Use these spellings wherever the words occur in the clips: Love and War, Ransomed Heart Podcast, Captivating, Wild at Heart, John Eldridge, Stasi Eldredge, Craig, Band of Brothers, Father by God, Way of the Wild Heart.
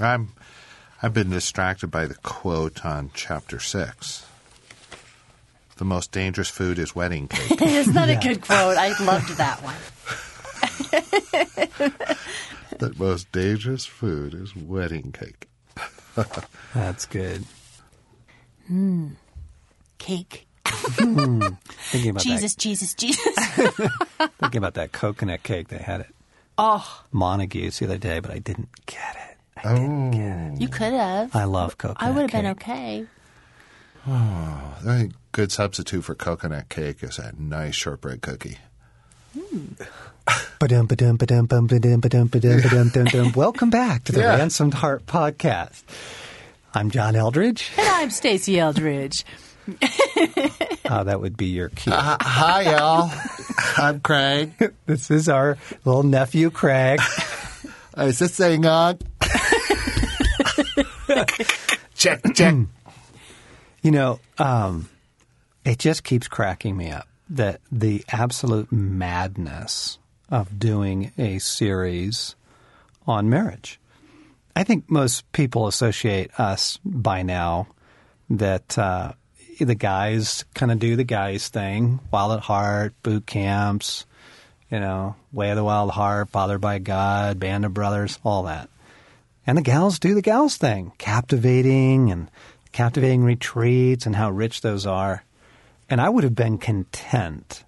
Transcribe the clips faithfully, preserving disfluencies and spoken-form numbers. I'm, I've been distracted by the quote on chapter six. The most dangerous food is wedding cake. Isn't that yeah. a good quote? I loved that one. The most dangerous food is wedding cake. That's good. Mm. Cake. mm. Thinking about Jesus, that. Jesus, Jesus. Thinking about that coconut cake they had at oh. Montague's the other day, but I didn't get it. I oh. didn't get it. You could have. I love coconut cake. I would have been okay. Oh, a good substitute for coconut cake is a nice shortbread cookie. Mm. Welcome back to the yeah. Ransomed Heart Podcast. I'm John Eldridge. And I'm Stasi Eldredge. uh, that would be your cue. Uh, hi, y'all. I'm Craig. This is our little nephew, Craig. uh, is this thing on? check, check. You know, um, it just keeps cracking me up that the absolute madness of doing a series on marriage. I think most people associate us by now that uh, the guys kind of do the guys thing, Wild at Heart, boot camps, you know, Way of the Wild Heart, Father by God, Band of Brothers, all that. And the gals do the gals thing, Captivating and Captivating retreats and how rich those are. And I would have been content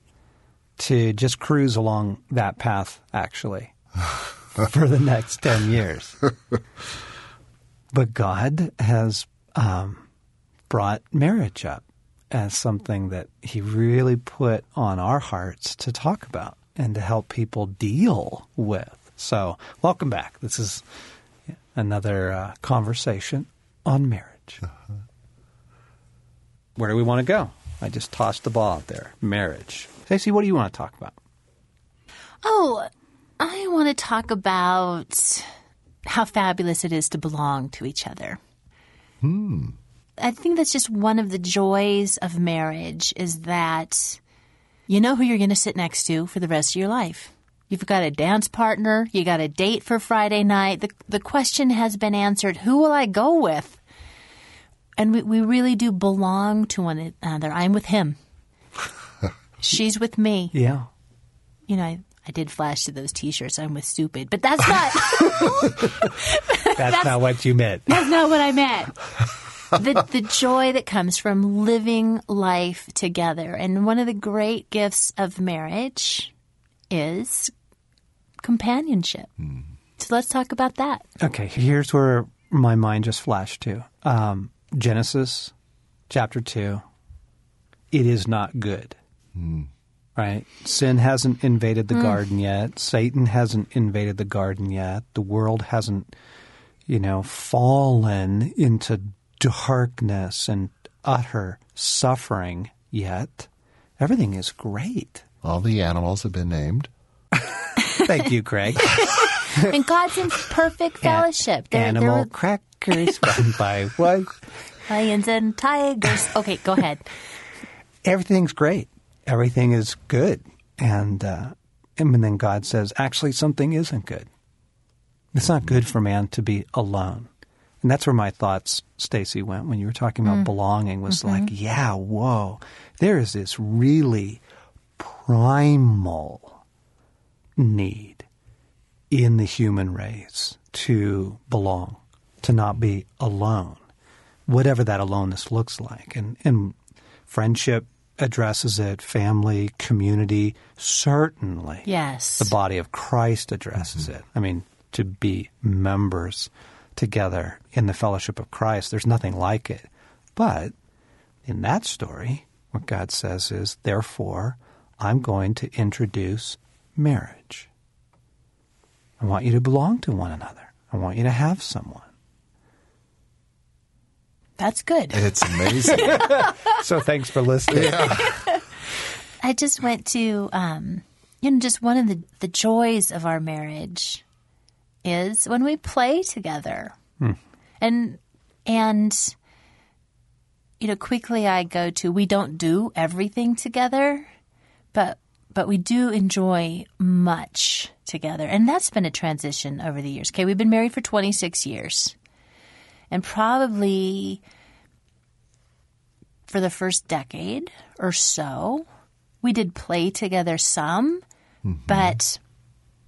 to just cruise along that path, actually, for the next ten years. But God has um, brought marriage up as something that he really put on our hearts to talk about and to help people deal with. So welcome back. This is another uh, conversation on marriage. Uh-huh. Where do we want to go? I just tossed the ball out there. Marriage. Stacey, what do you want to talk about? Oh, I want to talk about how fabulous it is to belong to each other. Hmm. I think that's just one of the joys of marriage is that you know who you're going to sit next to for the rest of your life. You've got a dance partner. You got a date for Friday night. The, the question has been answered, who will I go with? And we, we really do belong to one another. I'm with him. She's with me. Yeah. You know, I, I did flash to those T-shirts. I'm with stupid. But that's not. that's, that's not what you meant. That's not what I meant. The, the joy that comes from living life together. And one of the great gifts of marriage is companionship. Mm. So let's talk about that. Okay. Here's where my mind just flashed to. Um, Genesis chapter two, it is not good, mm. right? Sin hasn't invaded the mm. garden yet. Satan hasn't invaded the garden yet. The world hasn't, you know, fallen into darkness and utter suffering yet. Everything is great. All the animals have been named. Thank you, Craig. And God's in perfect fellowship. They're, Animal they're... crackers run by what? Lions and tigers. Okay, go ahead. Everything's great. Everything is good. And, uh, and then God says, actually, something isn't good. It's not good for man to be alone. And that's where my thoughts, Stacey, went when you were talking about mm. belonging was mm-hmm. like, yeah, whoa. There is this really primal need in the human race to belong, to not be alone, whatever that aloneness looks like. And, and friendship addresses it, family, community, certainly. Yes. The body of Christ addresses mm-hmm. it. I mean, to be members together in the fellowship of Christ, there's nothing like it. But in that story, what God says is, therefore, I'm going to introduce marriage. I want you to belong to one another. I want you to have someone. That's good. It's amazing. So thanks for listening. Yeah. I just went to, um, you know, just one of the, the joys of our marriage is when we play together. Hmm. And, and, you know, quickly I go to, we don't do everything together, but But we do enjoy much together. And that's been a transition over the years. Okay, we've been married for twenty-six years. And probably for the first decade or so, we did play together some, mm-hmm. but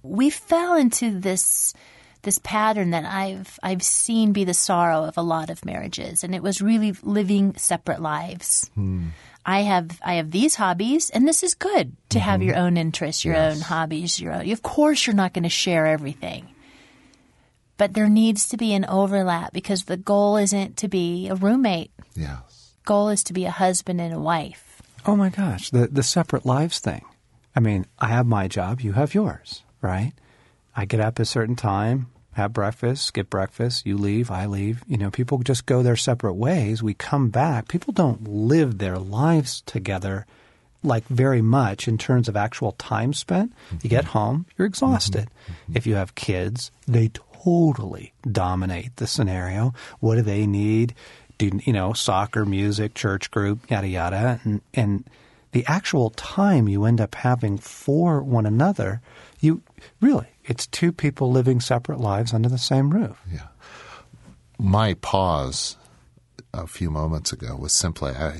we fell into this this pattern that I've I've seen be the sorrow of a lot of marriages, and it was really living separate lives. Mm. I have I have these hobbies, and this is good to mm-hmm. have your own interests, your yes. own hobbies, your own. Of course, you're not going to share everything, but there needs to be an overlap because the goal isn't to be a roommate. Yes, goal is to be a husband and a wife. Oh my gosh, the the separate lives thing. I mean, I have my job, you have yours, right? I get up at a certain time, have breakfast, get breakfast, you leave, I leave. You know, people just go their separate ways. We come back. People don't live their lives together like very much in terms of actual time spent. Mm-hmm. You get home, you're exhausted. Mm-hmm. If you have kids, they totally dominate the scenario. What do they need? Do, you know, soccer, music, church group, yada, yada. And, and the actual time you end up having for one another, you really, it's two people living separate lives under the same roof. Yeah. My pause a few moments ago was simply, I,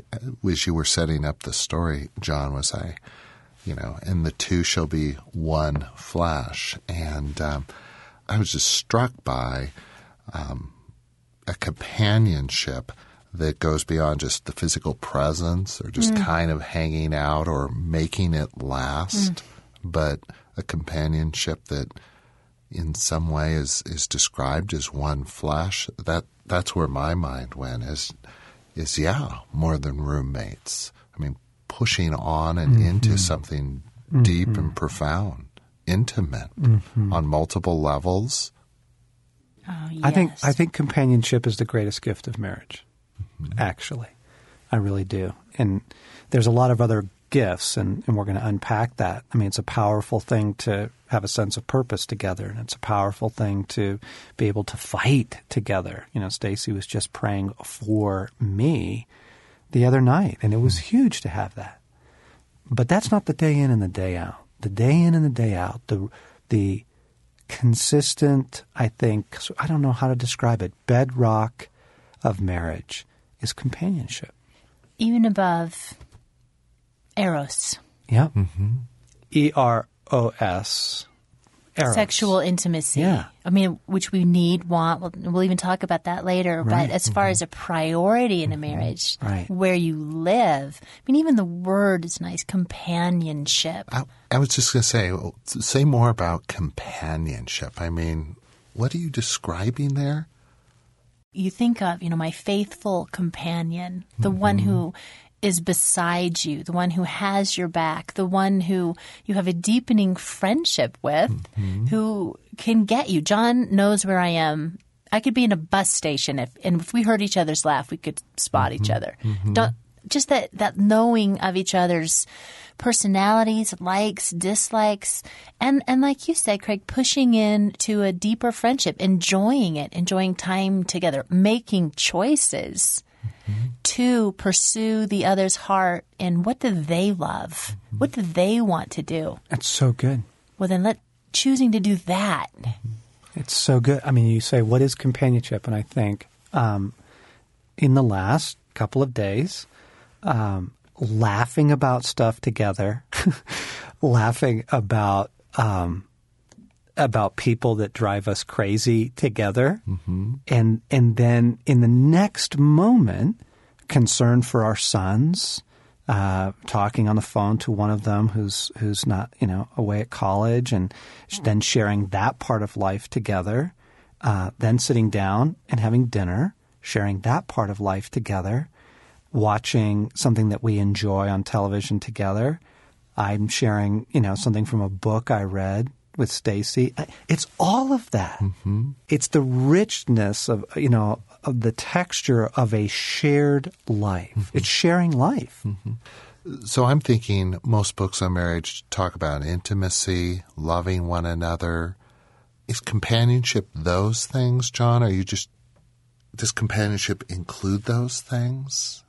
as you were setting up the story, John, was I, you know, and the two shall be one flesh. And um, I was just struck by um, a companionship that goes beyond just the physical presence or just mm. kind of hanging out or making it last, mm. but a companionship that in some way is, is described as one flesh. That that's where my mind went is, is yeah, more than roommates. I mean, pushing on and mm-hmm. into something mm-hmm. deep and profound, intimate mm-hmm. on multiple levels. Oh, yes. I think I think companionship is the greatest gift of marriage, mm-hmm. actually. I really do. And there's a lot of other gifts, and, and we're going to unpack that. I mean, it's a powerful thing to have a sense of purpose together, and it's a powerful thing to be able to fight together. You know, Stacey was just praying for me the other night, and it was huge to have that. But that's not the day in and the day out. The day in and the day out, the the consistent, I think, I don't know how to describe it, bedrock of marriage is companionship. Even above Eros. Yeah. Mm-hmm. E R O S. Eros. Sexual intimacy. Yeah. I mean, which we need, want. We'll, we'll even talk about that later. Right. But as far mm-hmm. as a priority in mm-hmm. a marriage, right. where you live, I mean, even the word is nice, companionship. I, I was just going to say, say more about companionship. I mean, what are you describing there? You think of, you know, my faithful companion, the mm-hmm. one who is beside you, the one who has your back, the one who you have a deepening friendship with, mm-hmm. who can get you. John knows where I am. I could be in a bus station, if and if we heard each other's laugh, we could spot mm-hmm. each other. Mm-hmm. Don't, just that, that knowing of each other's personalities, likes, dislikes, and, and like you said, Craig, pushing into a deeper friendship, enjoying it, enjoying time together, making choices. Mm-hmm. To pursue the other's heart and what do they love? Mm-hmm. What do they want to do? That's so good. Well, then let choosing to do that. It's so good. I mean, you say, what is companionship? And I think um, in the last couple of days, um, laughing about stuff together, laughing about um, about people that drive us crazy together. Mm-hmm. And and then in the next moment, concern for our sons, uh, talking on the phone to one of them who's who's not, you know, away at college, and then sharing that part of life together, uh, then sitting down and having dinner, sharing that part of life together, watching something that we enjoy on television together. I'm sharing, you know, something from a book I read with Stacey. It's all of that. Mm-hmm. It's the richness of, you know, of the texture of a shared life. Mm-hmm. It's sharing life. Mm-hmm. So I'm thinking most books on marriage talk about intimacy, loving one another. Is companionship those things, John? Are you just does companionship include those things?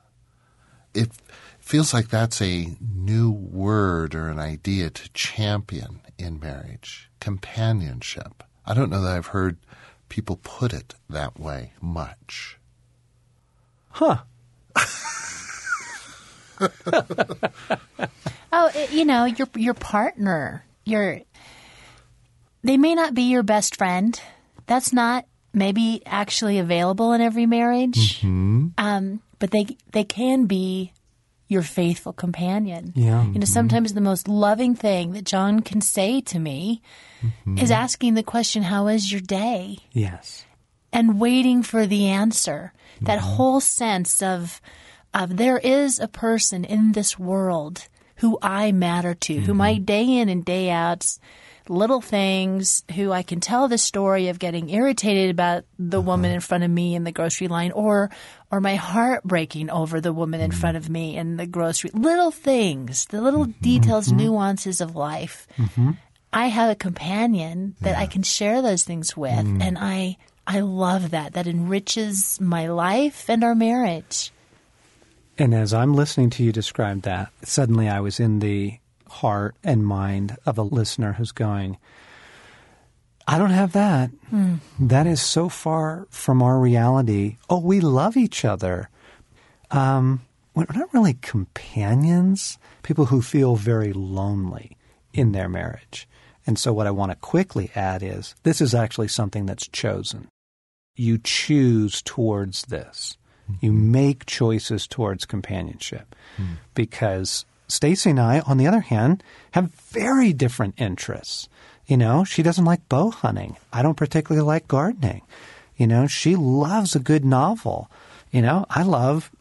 It feels like that's a new word or an idea to champion in marriage, companionship. I don't know that I've heard people put it that way much. Huh. Oh, you know, your your partner, your they may not be your best friend. That's not maybe actually available in every marriage. Mm-hmm. Um, but they they can be your faithful companion. Yeah. You know, sometimes the most loving thing that John can say to me mm-hmm. is asking the question, "How is your day?" Yes. And waiting for the answer. Mm-hmm. That whole sense of of there is a person in this world who I matter to, mm-hmm. who my day in and day out's little things, who I can tell the story of getting irritated about the uh-huh. woman in front of me in the grocery line, or or my heart breaking over the woman in mm-hmm. front of me in the grocery. Little things, the little mm-hmm. details, mm-hmm. nuances of life. Mm-hmm. I have a companion that yeah. I can share those things with, mm-hmm. and I I love that. That enriches my life and our marriage. And as I'm listening to you describe that, suddenly I was in the heart and mind of a listener who's going, I don't have that. Mm. That is so far from our reality. Oh, we love each other. Um, we're not really companions, people who feel very lonely in their marriage. And so what I want to quickly add is this is actually something that's chosen. You choose towards this. You make choices towards companionship mm. because Stacey and I, on the other hand, have very different interests. You know, she doesn't like bow hunting. I don't particularly like gardening. You know, she loves a good novel. You know, I love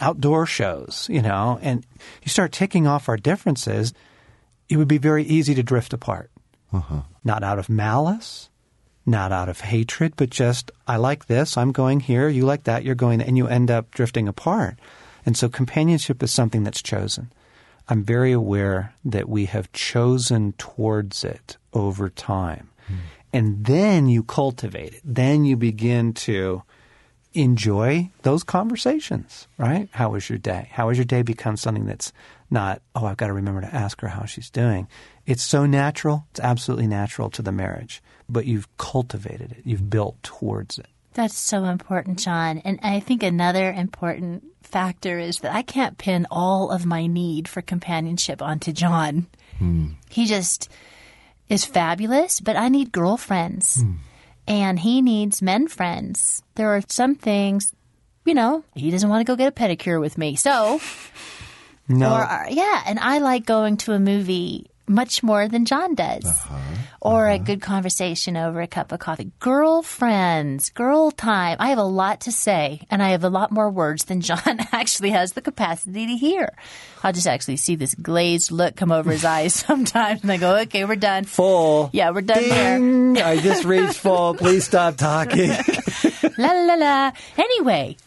outdoor shows, you know, and you start ticking off our differences, it would be very easy to drift apart. Uh-huh. Not out of malice. Not out of hatred, but just, I like this, I'm going here, you like that, you're going, and you end up drifting apart. And so companionship is something that's chosen. I'm very aware that we have chosen towards it over time. Mm. And then you cultivate it. Then you begin to enjoy those conversations, right? How was your day? How was your day becomes something that's not, oh, I've got to remember to ask her how she's doing. It's so natural. It's absolutely natural to the marriage. But you've cultivated it. You've built towards it. That's so important, John. And I think another important factor is that I can't pin all of my need for companionship onto John. Mm. He just is fabulous, but I need girlfriends. Mm. And he needs men friends. There are some things, you know, he doesn't want to go get a pedicure with me. So, no. Or, yeah, and I like going to a movie much more than John does. Uh-huh. Or uh-huh. a good conversation over a cup of coffee. Girlfriends, girl time. I have a lot to say, and I have a lot more words than John actually has the capacity to hear. I'll just actually see this glazed look come over his eyes sometimes, and I go, okay, we're done. Full. Yeah, we're done Ding. There. I just reached full. Please stop talking. La, la, la. Anyway.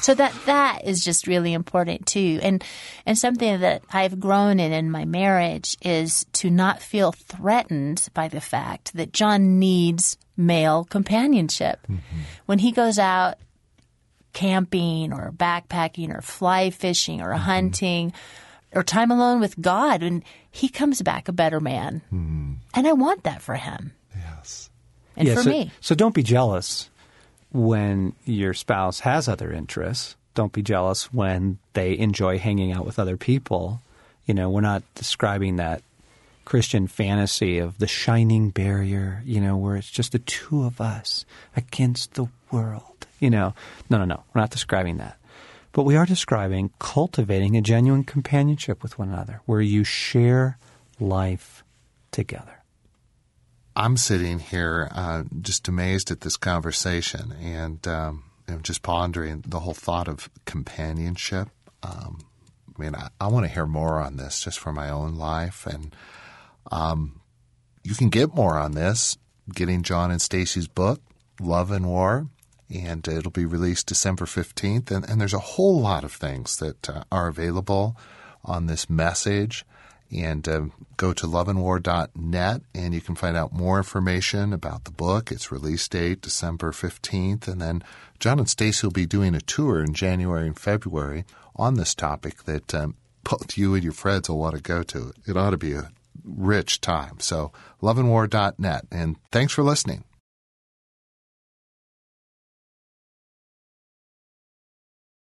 So that that is just really important, too. And and something that I've grown in in my marriage is to not feel threatened by the fact that John needs male companionship. Mm-hmm. When he goes out camping or backpacking or fly fishing or mm-hmm. hunting or time alone with God, and he comes back a better man. Mm-hmm. And I want that for him. Yes. And yeah, for so, me. So don't be jealous. When your spouse has other interests, don't be jealous when they enjoy hanging out with other people. You know, we're not describing that Christian fantasy of the shining barrier, you know, where it's just the two of us against the world, you know. No, no, no. We're not describing that. But we are describing cultivating a genuine companionship with one another where you share life together. I'm sitting here uh, just amazed at this conversation and um, just pondering the whole thought of companionship. Um, I mean, I, I want to hear more on this just for my own life. And um, you can get more on this getting John and Stacy's book, Love and War, and it'll be released December fifteenth. And, and there's a whole lot of things that uh, are available on this message. And uh, go to love and war dot net, and you can find out more information about the book. Its release date, December fifteenth. And then John and Stacey will be doing a tour in January and February on this topic that um, both you and your friends will want to go to. It ought to be a rich time. So love and war dot net. And thanks for listening.